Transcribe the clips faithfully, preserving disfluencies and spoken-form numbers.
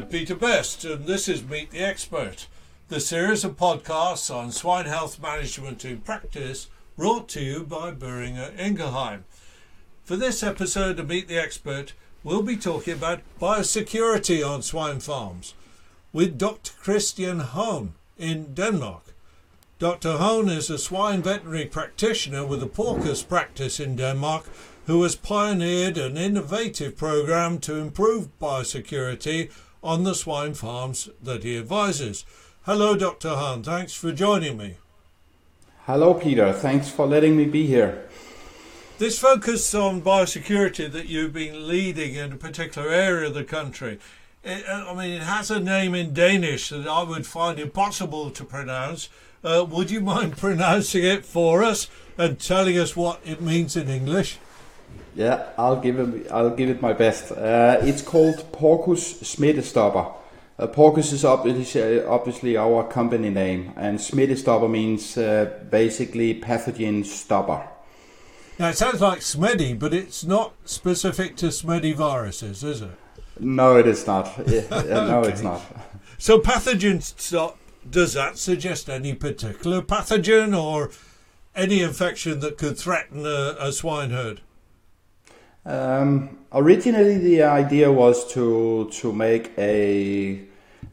I'm Peter Best, and this is Meet the Expert, the series of podcasts on swine health management in practice brought to you by Boehringer Ingelheim. For this episode of Meet the Expert, we'll be talking about biosecurity on swine farms with Doctor Christian Hohn in Denmark. Doctor Hohn is a swine veterinary practitioner with a porcus practice in Denmark who has pioneered an innovative program to improve biosecurity on the swine farms that he advises. Hello, Doctor Hohn. Thanks for joining me. Hello, Peter. Thanks for letting me be here. This focus on biosecurity that you've been leading in a particular area of the country, it, I mean, it has a name in Danish that I would find impossible to pronounce. Uh, would you mind pronouncing it for us and telling us what it means in English? Yeah, I'll give it, I'll give it my best. Uh, it's called Porcus Smittestopper. Uh, Porcus is obviously, obviously our company name, and Smittestopper means uh, basically pathogen stopper. Now, it sounds like SMEDI, but it's not specific to SMEDI viruses, is it? No, it is not. Yeah, no, okay. It's not. So pathogen stop, does that suggest any particular pathogen or any infection that could threaten a, a swine herd? Um, originally, the idea was to to make a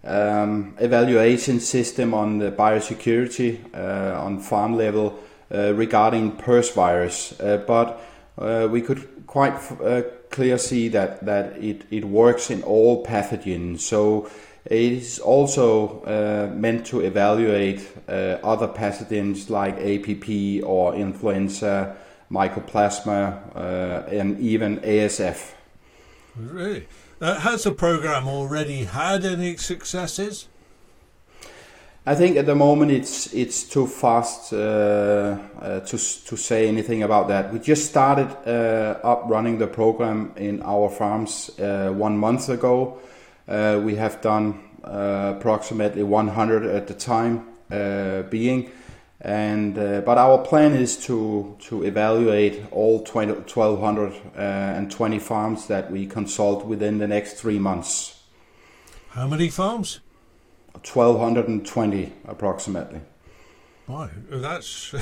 um, evaluation system on the biosecurity uh, on farm level uh, regarding PERS virus, uh, but uh, we could quite f- uh, clear see that that it it works in all pathogens. So it is also uh, meant to evaluate uh, other pathogens like A P P or influenza, mycoplasma, uh, and even A S F. Really? Uh, has the program already had any successes? I think at the moment it's it's too fast uh, uh, to to say anything about that. We just started uh, up running the program in our farms uh, one month ago. Uh, we have done uh, approximately one hundred at the time uh, being. And uh, but our plan is to to evaluate all twelve hundred twenty farms that we consult within the next three months. How many farms? twelve hundred twenty approximately. Wow, that's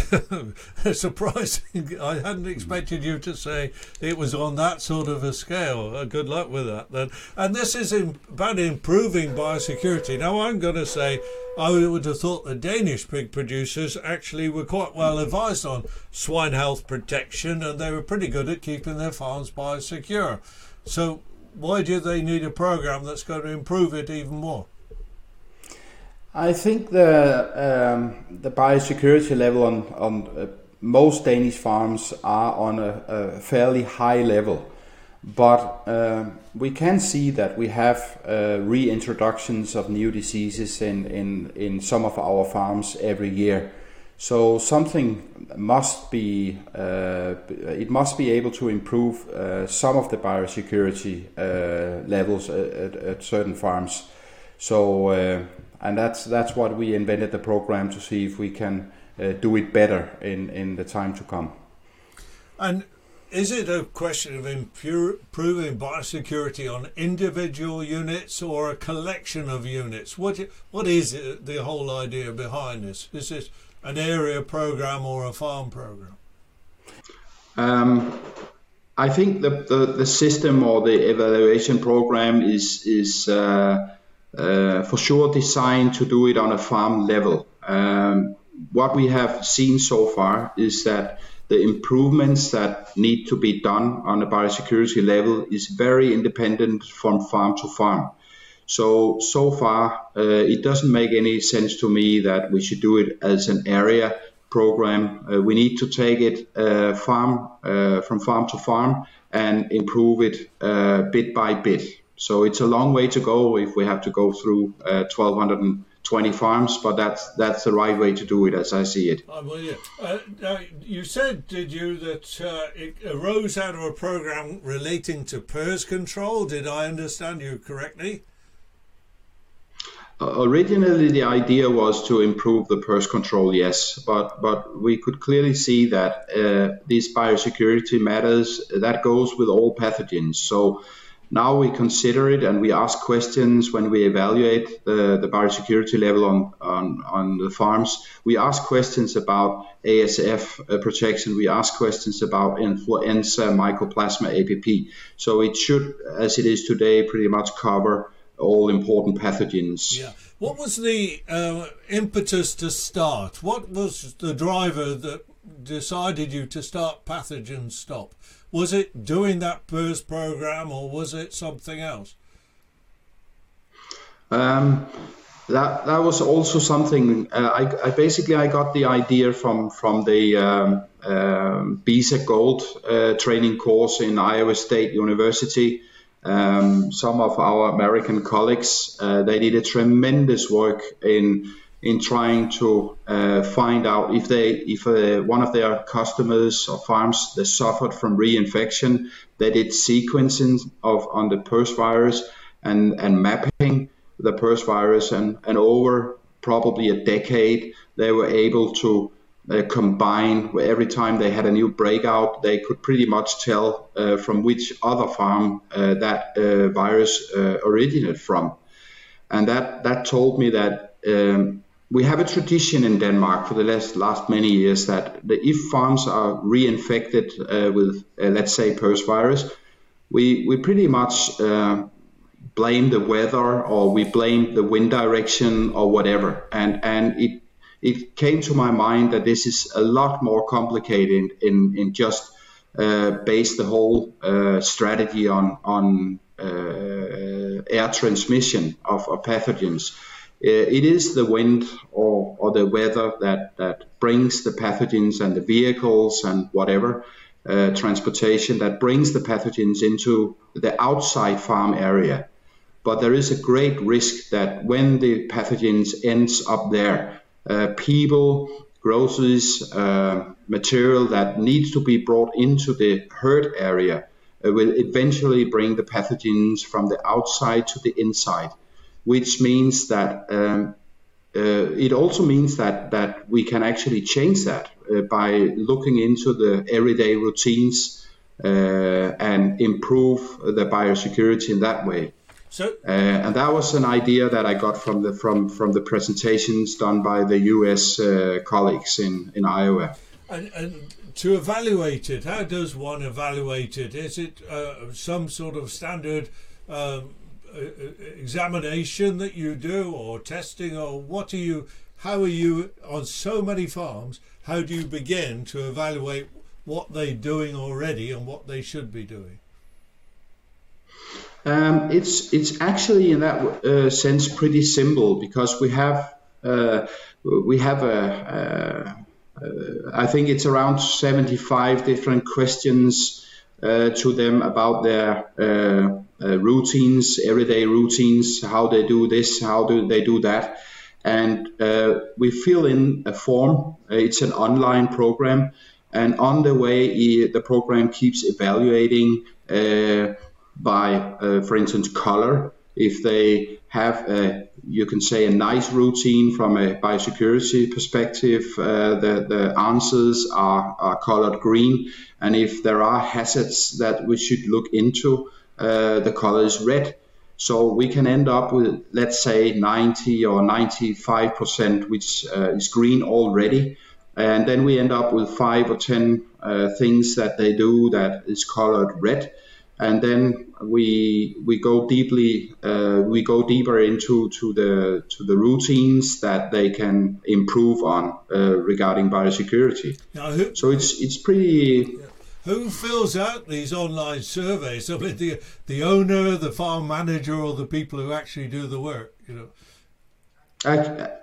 surprising. I hadn't expected you to say it was on that sort of a scale. Good luck with that then. And this is in, about improving biosecurity. Now, I'm going to say I would have thought the Danish pig producers actually were quite well advised on swine health protection, and they were pretty good at keeping their farms biosecure. So why do they need a program that's going to improve it even more? I think the um, the biosecurity level on on uh, most Danish farms are on a, a fairly high level, but uh, we can see that we have uh, reintroductions of new diseases in, in in some of our farms every year. So something must be uh, it must be able to improve uh, some of the biosecurity uh, levels at, at certain farms. So. Uh, And that's that's what we invented the program to see if we can uh, do it better in, in the time to come. And is it a question of improving biosecurity on individual units or a collection of units? What what is it, the whole idea behind this? Is it an area program or a farm program? Um, I think the, the the system or the evaluation program is is. Uh, Uh, for sure designed to do it on a farm level. Um, what we have seen so far is that the improvements that need to be done on a biosecurity level is very independent from farm to farm. So, so far uh, it doesn't make any sense to me that we should do it as an area program. Uh, we need to take it uh, farm uh, from farm to farm and improve it uh, bit by bit. So it's a long way to go if we have to go through uh, twelve hundred twenty farms, but that's that's the right way to do it as I see it. I'm with you. Uh, now, you said, did you, that uh, it arose out of a program relating to PERS control? Did I understand you correctly? Uh, originally, the idea was to improve the PERS control, yes, but, but we could clearly see that uh, these biosecurity matters, that goes with all pathogens. So Now we consider it and we ask questions when we evaluate the, the biosecurity level on, on, on the farms. We ask questions about A S F protection. We ask questions about influenza, mycoplasma, A P P. So it should, as it is today, pretty much cover all important pathogens. Yeah. What was the uh, impetus to start? What was the driver that decided you to start Pathogen Stop? Was it doing that PERS program, or was it something else? Um, that that was also something. Uh, I, I basically I got the idea from from the um, uh, B S A C Gold uh, training course in Iowa State University. Um, some of our American colleagues uh, they did a tremendous work in in trying to uh, find out if they, if uh, one of their customers or farms that suffered from reinfection. They did sequencing of on the PERS virus and, and mapping the PERS virus, and, and over probably a decade they were able to uh, combine, where every time they had a new breakout they could pretty much tell uh, from which other farm uh, that uh, virus uh, originated from. And that, that told me that um, we have a tradition in Denmark for the last, last many years that the, if farms are reinfected uh, with, uh, let's say, PERS virus, we, we pretty much uh, blame the weather, or we blame the wind direction or whatever. And, and it, it came to my mind that this is a lot more complicated in, in just uh, base the whole uh, strategy on, on uh, air transmission of, of pathogens. It is the wind or, or the weather that, that brings the pathogens, and the vehicles and whatever uh, transportation that brings the pathogens into the outside farm area. But there is a great risk that when the pathogens ends up there, uh, people, groceries, uh, material that needs to be brought into the herd area uh, will eventually bring the pathogens from the outside to the inside. Which means that um, uh, it also means that, that we can actually change that uh, by looking into the everyday routines uh, and improve the biosecurity in that way. So, uh, and that was an idea that I got from the from, from the presentations done by the U S uh, colleagues in, in Iowa. And, and to evaluate it, how does one evaluate it? Is it uh, some sort of standard Um, examination that you do, or testing, or what are you, how are you on so many farms, how do you begin to evaluate what they're doing already and what they should be doing? Um, it's it's actually in that uh, sense pretty simple, because we have uh, we have a, a, a I think it's around seventy-five different questions uh, to them about their uh, Uh, routines, everyday routines, how they do this, how do they do that. And uh, we fill in a form. It's an online program, and on the way the program keeps evaluating uh, by uh, for instance color. If they have a, you can say, a nice routine from a biosecurity perspective, uh, the, the answers are, are colored green, and if there are hazards that we should look into, Uh, the color is red. So we can end up with, let's say, ninety or ninety-five percent, which uh, is green already, and then we end up with five or ten uh, things that they do that is colored red, and then we we go deeply uh, we go deeper into to the to the routines that they can improve on uh, regarding biosecurity. Now, who- so it's it's pretty. Yeah. Who fills out these online surveys? I mean, the the owner, the farm manager, or the people who actually do the work, you know?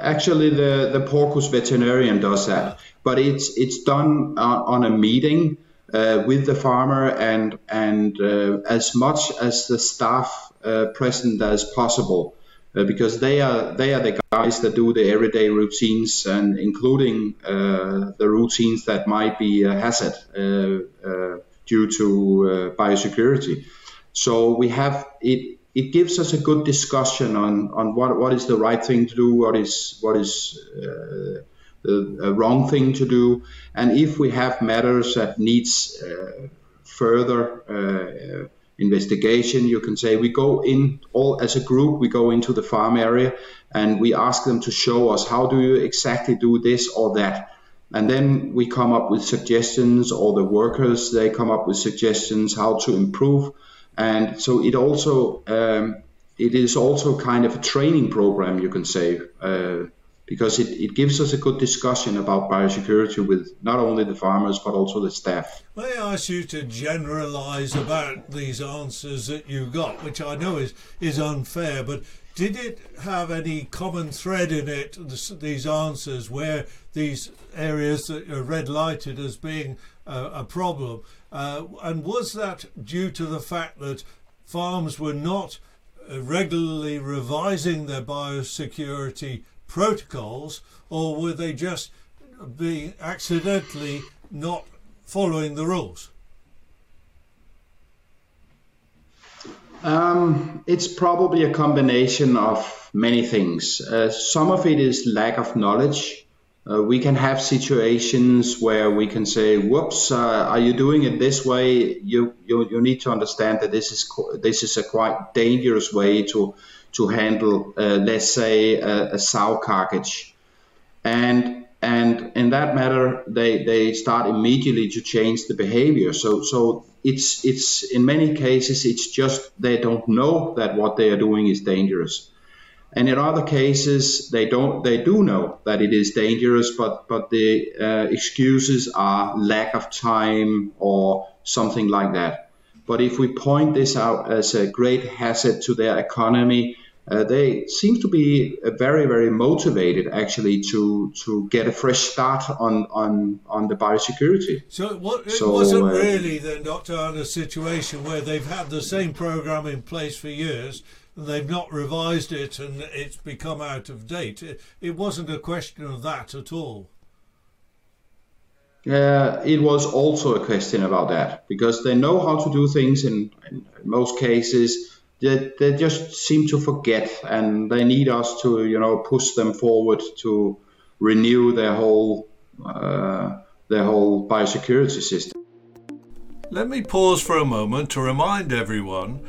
Actually, the, the Porcus veterinarian does that, but it's it's done on a meeting uh, with the farmer, and and uh, as much as the staff uh, present as possible, uh, because they are they are the guys that do the everyday routines, and including uh, the routines that might be a hazard Uh, Uh, due to uh, biosecurity. So we have it it gives us a good discussion on on what what is the right thing to do, what is what is uh, the, the wrong thing to do, and if we have matters that needs uh, further uh, investigation, you can say we go in all as a group, we go into the farm area and we ask them to show us how do you exactly do this or that. And then we come up with suggestions, or the workers, they come up with suggestions how to improve. And so it also um, it is also kind of a training program, you can say, uh, because it, it gives us a good discussion about biosecurity with not only the farmers, but also the staff. May I ask you to generalize about these answers that you got, which I know is, is unfair, but did it have any common thread in it, these answers, where these areas that are red lighted as being a, a problem? Uh, and was that due to the fact that farms were not regularly revising their biosecurity protocols, or were they just being accidentally not following the rules? Um, it's probably a combination of many things. Uh, some of it is lack of knowledge. Uh, we can have situations where we can say, whoops, uh, are you doing it this way? You, you you need to understand that this is this is a quite dangerous way to to handle, uh, let's say, a, a sow carcage. And and in that matter, they, they start immediately to change the behavior. So so it's it's in many cases, it's just they don't know that what they are doing is dangerous. And in other cases, they don't. They do know that it is dangerous, but but the uh, excuses are lack of time or something like that. But if we point this out as a great hazard to their economy, uh, they seem to be very, very motivated actually to to get a fresh start on on, on the biosecurity. So it, what, it so, wasn't uh, really then, Doctor Hohn, a situation where they've had the same program in place for years. They've not revised it and it's become out of date. It, it wasn't a question of that at all. Yeah, uh, it was also a question about that, because they know how to do things in, in most cases. They, they just seem to forget, and they need us to, you know, push them forward to renew their whole uh, their whole biosecurity system. Let me pause for a moment to remind everyone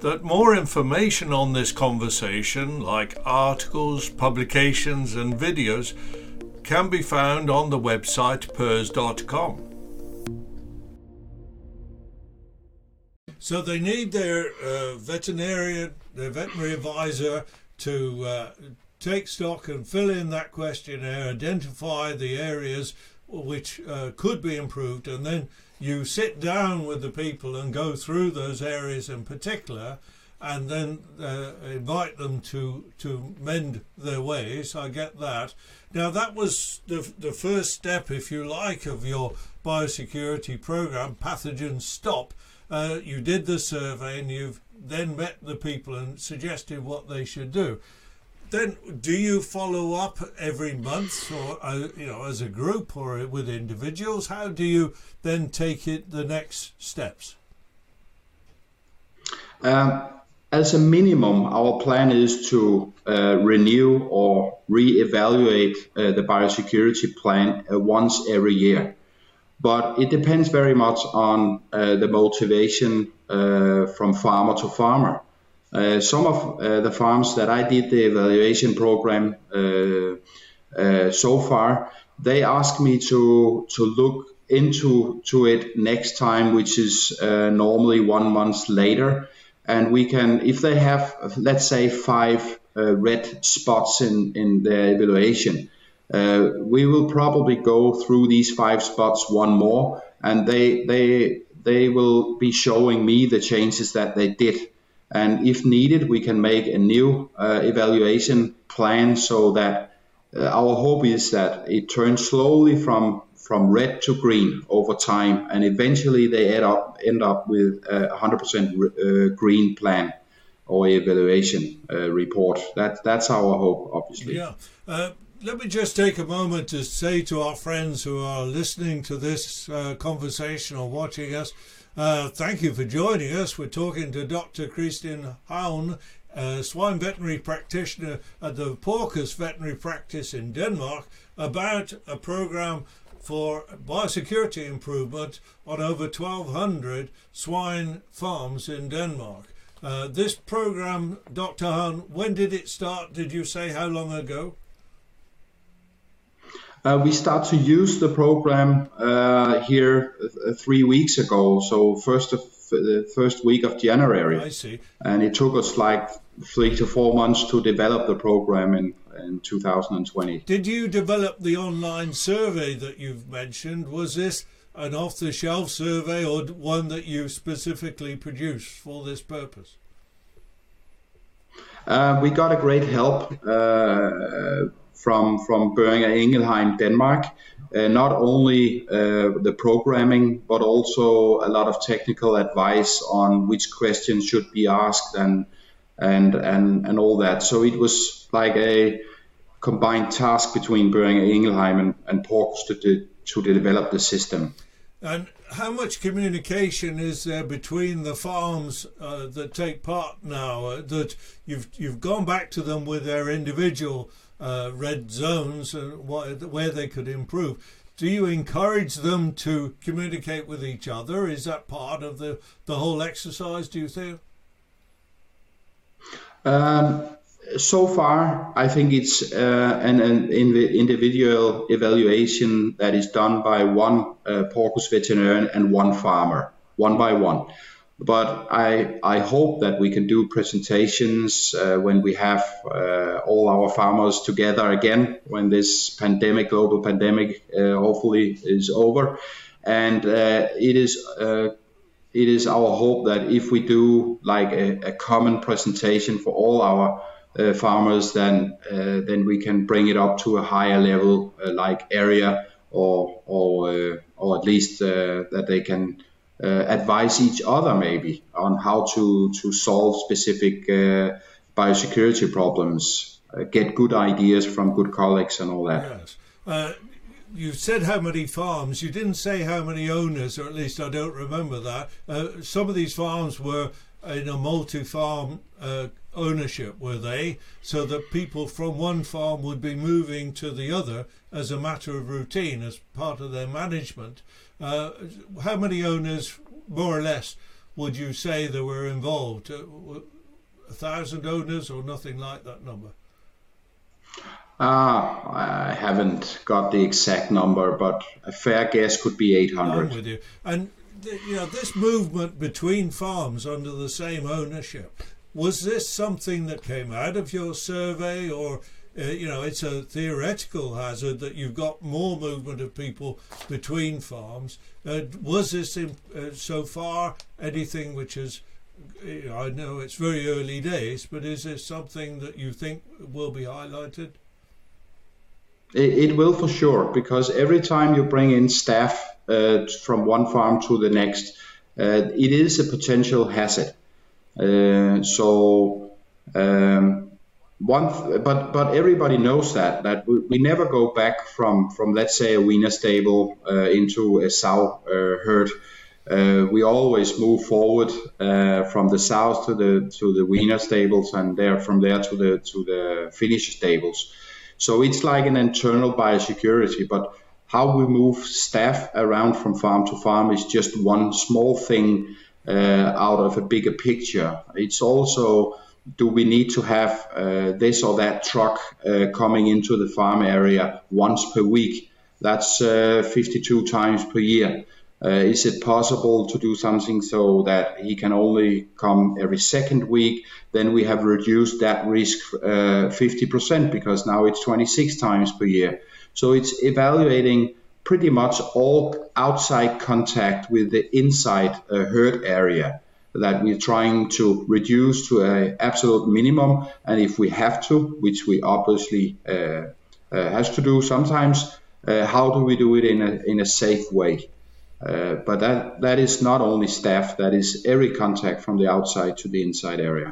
that more information on this conversation, like articles, publications and videos, can be found on the website P E R S dot com. So they need their uh, veterinarian, their veterinary advisor to uh, take stock and fill in that questionnaire, identify the areas which uh, could be improved, and then you sit down with the people and go through those areas in particular, and then uh, invite them to to mend their ways. I get that. Now, that was the, the first step, if you like, of your biosecurity program, Pathogen Stop. Uh, you did the survey and you've then met the people and suggested what they should do. Then do you follow up every month, or uh, you know, as a group or with individuals? How do you then take it the next steps? Um, as a minimum, our plan is to uh, renew or reevaluate uh, the biosecurity plan uh, once every year. But it depends very much on uh, the motivation uh, from farmer to farmer. Uh, some of uh, the farms that I did the evaluation program uh, uh, so far, they asked me to to look into to it next time, which is uh, normally one month later. And we can, if they have, let's say, five uh, red spots in, in their evaluation, uh, we will probably go through these five spots one more, and they they they will be showing me the changes that they did. And if needed, we can make a new uh, evaluation plan, so that uh, our hope is that it turns slowly from from red to green over time, and eventually they end up end up with a one hundred percent uh, green plan or evaluation uh, report. That that's our hope, obviously. Yeah. Uh, let me just take a moment to say to our friends who are listening to this uh, conversation or watching us, Uh, thank you for joining us. We're talking to Doctor Christian Hohn, uh, swine veterinary practitioner at the Porcus veterinary practice in Denmark, about a program for biosecurity improvement on over twelve hundred swine farms in Denmark. Uh, this program, Doctor Hohn, when did it start? Did you say how long ago? Uh, we start to use the program uh, here uh, three weeks ago, so first of the first week of January. I see. And it took us like three to four months to develop the program in, in two thousand twenty. Did you develop the online survey that you've mentioned? Was this an off-the-shelf survey or one that you specifically produced for this purpose? Uh, we got a great help uh, from from Boehringer Ingelheim, Denmark. Uh, not only uh, the programming, but also a lot of technical advice on which questions should be asked and and and and all that. So it was like a combined task between Boehringer Ingelheim and, and Porcus to, de to develop the system. And how much communication is there between the farms uh, that take part now? Uh, that you've you've gone back to them with their individual Uh, red zones and what, where they could improve. Do you encourage them to communicate with each other? Is that part of the, the whole exercise, do you think? Um, so far, I think it's uh, an, an individual evaluation that is done by one uh, Porcus veterinarian and one farmer, one by one. But I, I hope that we can do presentations uh, when we have uh, all our farmers together again, when this pandemic, global pandemic, uh, hopefully is over. And uh, it is uh, it is our hope that if we do like a, a common presentation for all our uh, farmers, then uh, then we can bring it up to a higher level, uh, like area, or or uh, or at least uh, that they can Uh, advise each other maybe on how to, to solve specific uh, biosecurity problems, uh, get good ideas from good colleagues and all that. Yes. Uh, you said how many farms, you didn't say how many owners, or at least I don't remember that. Uh, some of these farms were in a multi-farm uh, ownership, were they? So that people from one farm would be moving to the other as a matter of routine, as part of their management. Uh, how many owners, more or less, would you say there were involved? Uh, a thousand owners or nothing like that number? Ah, uh, I haven't got the exact number, but a fair guess could be eight hundred. I'm with you. And th you know, this movement between farms under the same ownership, was this something that came out of your survey, or Uh, you know, it's a theoretical hazard that you've got more movement of people between farms. Uh, was this, in, uh, so far, anything which is, you know, I know it's very early days, but is this something that you think will be highlighted? It, it will for sure, because every time you bring in staff uh, from one farm to the next, uh, it is a potential hazard. Uh, so... Um, One, but but everybody knows that that we, we never go back from from let's say a weaner stable uh, into a sow uh, herd. Uh, we always move forward uh, from the sows to the to the weaner stables, and there from there to the to the finished stables. So it's like an internal biosecurity. But how we move staff around from farm to farm is just one small thing uh, out of a bigger picture. It's also, do we need to have uh, this or that truck uh, coming into the farm area once per week? That's uh, fifty-two times per year. Uh, is it possible to do something so that he can only come every second week? Then we have reduced that risk uh, fifty percent, because now it's twenty-six times per year. So it's evaluating pretty much all outside contact with the inside uh, herd area, that we're trying to reduce to an absolute minimum. And if we have to, which we obviously uh, uh, has to do sometimes, uh, how do we do it in a, in a safe way? Uh, but that, that is not only staff, that is every contact from the outside to the inside area.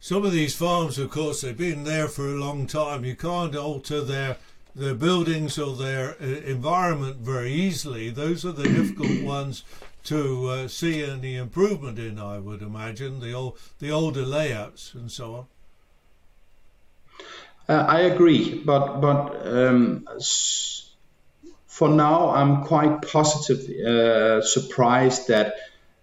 Some of these farms, of course, they've been there for a long time. You can't alter their, their buildings or their uh, environment very easily. Those are the difficult ones to uh, see any improvement in, I would imagine, the old, the older layouts and so on. Uh, I agree, but but um, for now, I'm quite positively uh, surprised that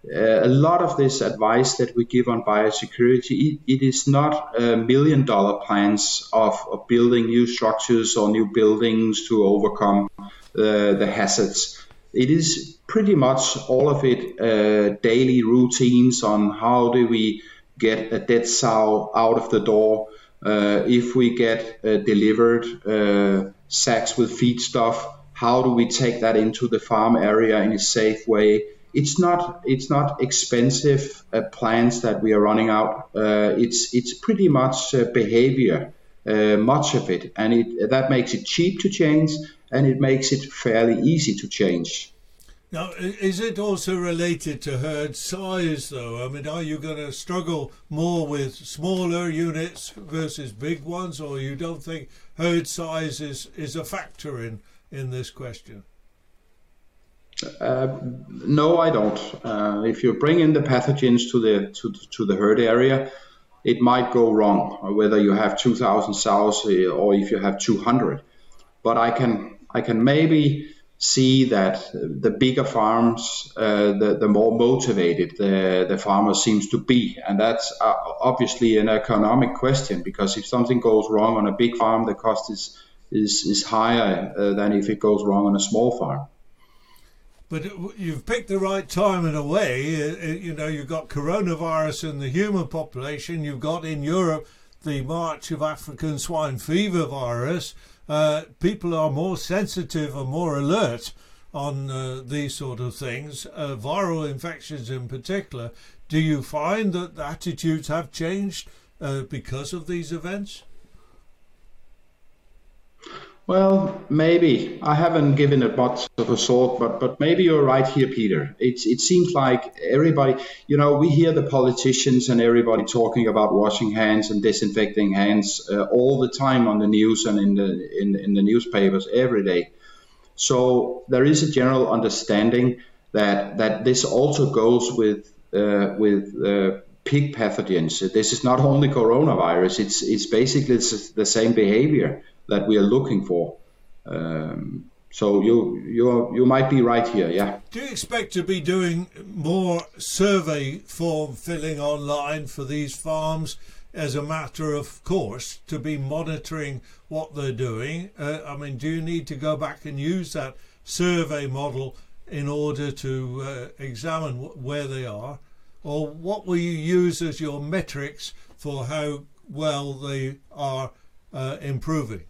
uh, a lot of this advice that we give on biosecurity, it, it is not uh, million dollar plans of, of building new structures or new buildings to overcome uh, the hazards. It is pretty much all of it uh, daily routines on how do we get a dead sow out of the door, uh, if we get uh, delivered uh, sacks with feedstuff, how do we take that into the farm area in a safe way? It's not it's not expensive uh, plans that we are running out. Uh, it's it's pretty much uh, behavior, uh, much of it, and it that makes it cheap to change, and it makes it fairly easy to change. Now, is it also related to herd size, though? I mean, are you going to struggle more with smaller units versus big ones, or you don't think herd size is, is a factor in, in this question? Uh, no, I don't. Uh, if you bring in the pathogens to the to, to the herd area, it might go wrong, whether you have two thousand sows or if you have two hundred. But I can I can maybe see that the bigger farms, uh, the, the more motivated the, the farmer seems to be. And that's uh, obviously an economic question, because if something goes wrong on a big farm, the cost is, is, is higher uh, than if it goes wrong on a small farm. But you've picked the right time in a way. You know, you've got coronavirus in the human population. You've got in Europe the march of African swine fever virus. Uh, people are more sensitive and more alert on uh, these sort of things, uh, viral infections in particular. Do you find that the attitudes have changed uh, because of these events? Well, maybe. I haven't given it much of a thought, but but maybe you're right here, Peter. It's, it seems like everybody, you know, we hear the politicians and everybody talking about washing hands and disinfecting hands uh, all the time on the news and in the in, in the newspapers every day. So there is a general understanding that that this also goes with uh, with uh, pig pathogens. This is not only coronavirus. It's it's basically the same behavior that we are looking for. Um, so you you you might be right here, yeah. Do you expect to be doing more survey form filling online for these farms as a matter of course, to be monitoring what they're doing? Uh, I mean, do you need to go back and use that survey model in order to uh, examine w- where they are? Or what will you use as your metrics for how well they are uh, improving?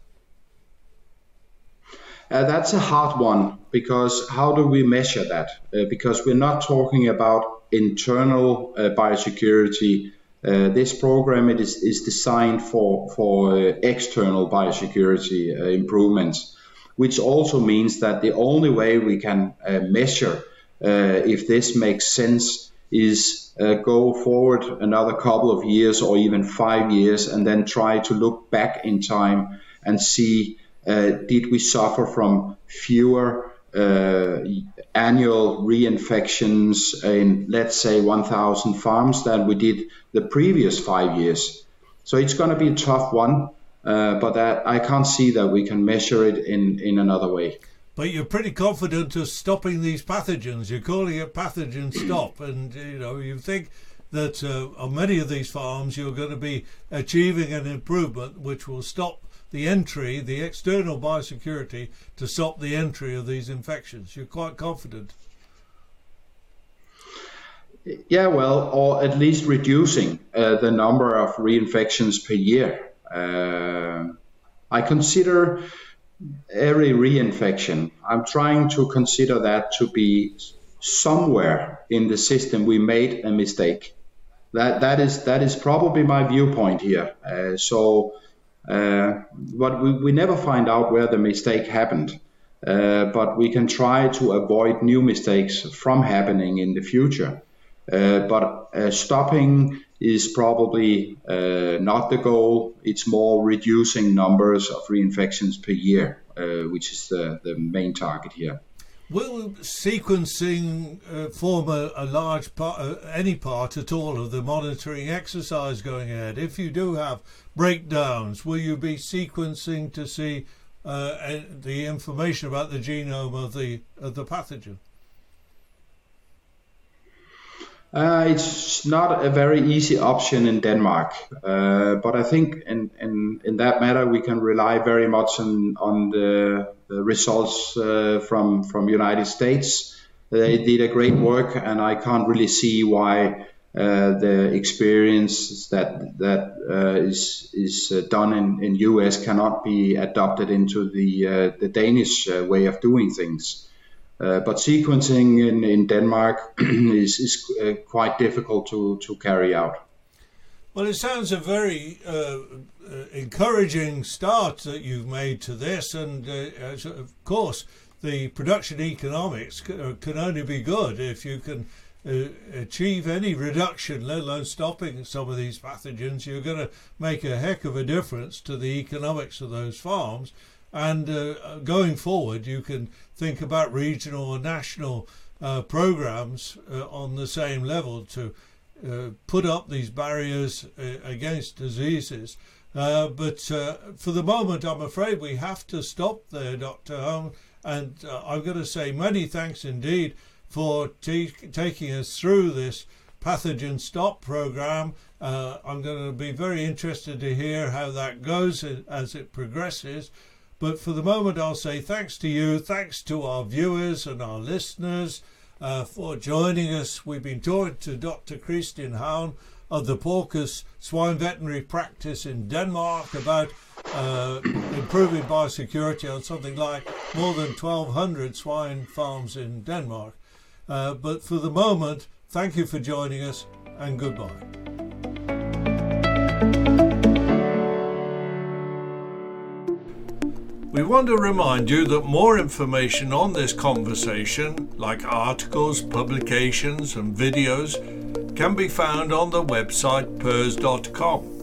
Uh, that's a hard one, because how do we measure that? Uh, because we're not talking about internal uh, biosecurity. Uh, this program it is, is designed for, for uh, external biosecurity uh, improvements, which also means that the only way we can uh, measure uh, if this makes sense is uh, go forward another couple of years or even five years and then try to look back in time and see Uh, did we suffer from fewer uh, annual reinfections in, let's say, one thousand farms than we did the previous five years? So it's going to be a tough one, uh, but that, I can't see that we can measure it in, in another way. But you're pretty confident of stopping these pathogens. You're calling it pathogen stop, and you know you think that uh, on many of these farms you're going to be achieving an improvement which will stop the entry, the external biosecurity, to stop the entry of these infections. You're quite confident. Yeah, well, or at least reducing uh, the number of reinfections per year. Uh, I consider every reinfection, I'm trying to consider that to be somewhere in the system we made a mistake. That that is that is probably my viewpoint here. Uh, so. Uh, but we, we never find out where the mistake happened, uh, but we can try to avoid new mistakes from happening in the future. Uh, but uh, stopping is probably uh, not the goal. It's more reducing numbers of reinfections per year, uh, which is the, the main target here. Will sequencing uh, form a, a large part, uh, any part at all of the monitoring exercise going ahead? If you do have breakdowns, will you be sequencing to see uh, the information about the genome of the of the pathogen? Uh, it's not a very easy option in Denmark, uh, but I think in, in, in that matter we can rely very much on, on the, the results uh, from from United States. They did a great work, and I can't really see why uh, the experience that that uh, is is done in, in U S cannot be adopted into the uh, the Danish uh, way of doing things. Uh, but sequencing in, in Denmark is, is uh, quite difficult to, to carry out. Well, it sounds a very uh, encouraging start that you've made to this, and uh, of course the production economics can only be good if you can uh, achieve any reduction, let alone stopping some of these pathogens. You're going to make a heck of a difference to the economics of those farms. And uh, going forward, you can think about regional or national uh, programs uh, on the same level to uh, put up these barriers uh, against diseases. Uh, but uh, for the moment, I'm afraid we have to stop there, Doctor Hohn. And uh, I've got to say many thanks indeed for t- taking us through this pathogen stop program. Uh, I'm going to be very interested to hear how that goes as it progresses. But for the moment, I'll say thanks to you, thanks to our viewers and our listeners uh, for joining us. We've been talking to Doctor Christian Hohn of the Porcus Swine Veterinary Practice in Denmark about uh, improving biosecurity on something like more than twelve hundred swine farms in Denmark. Uh, but for the moment, thank you for joining us, and goodbye. We want to remind you that more information on this conversation, like articles, publications and videos, can be found on the website P E R S dot com.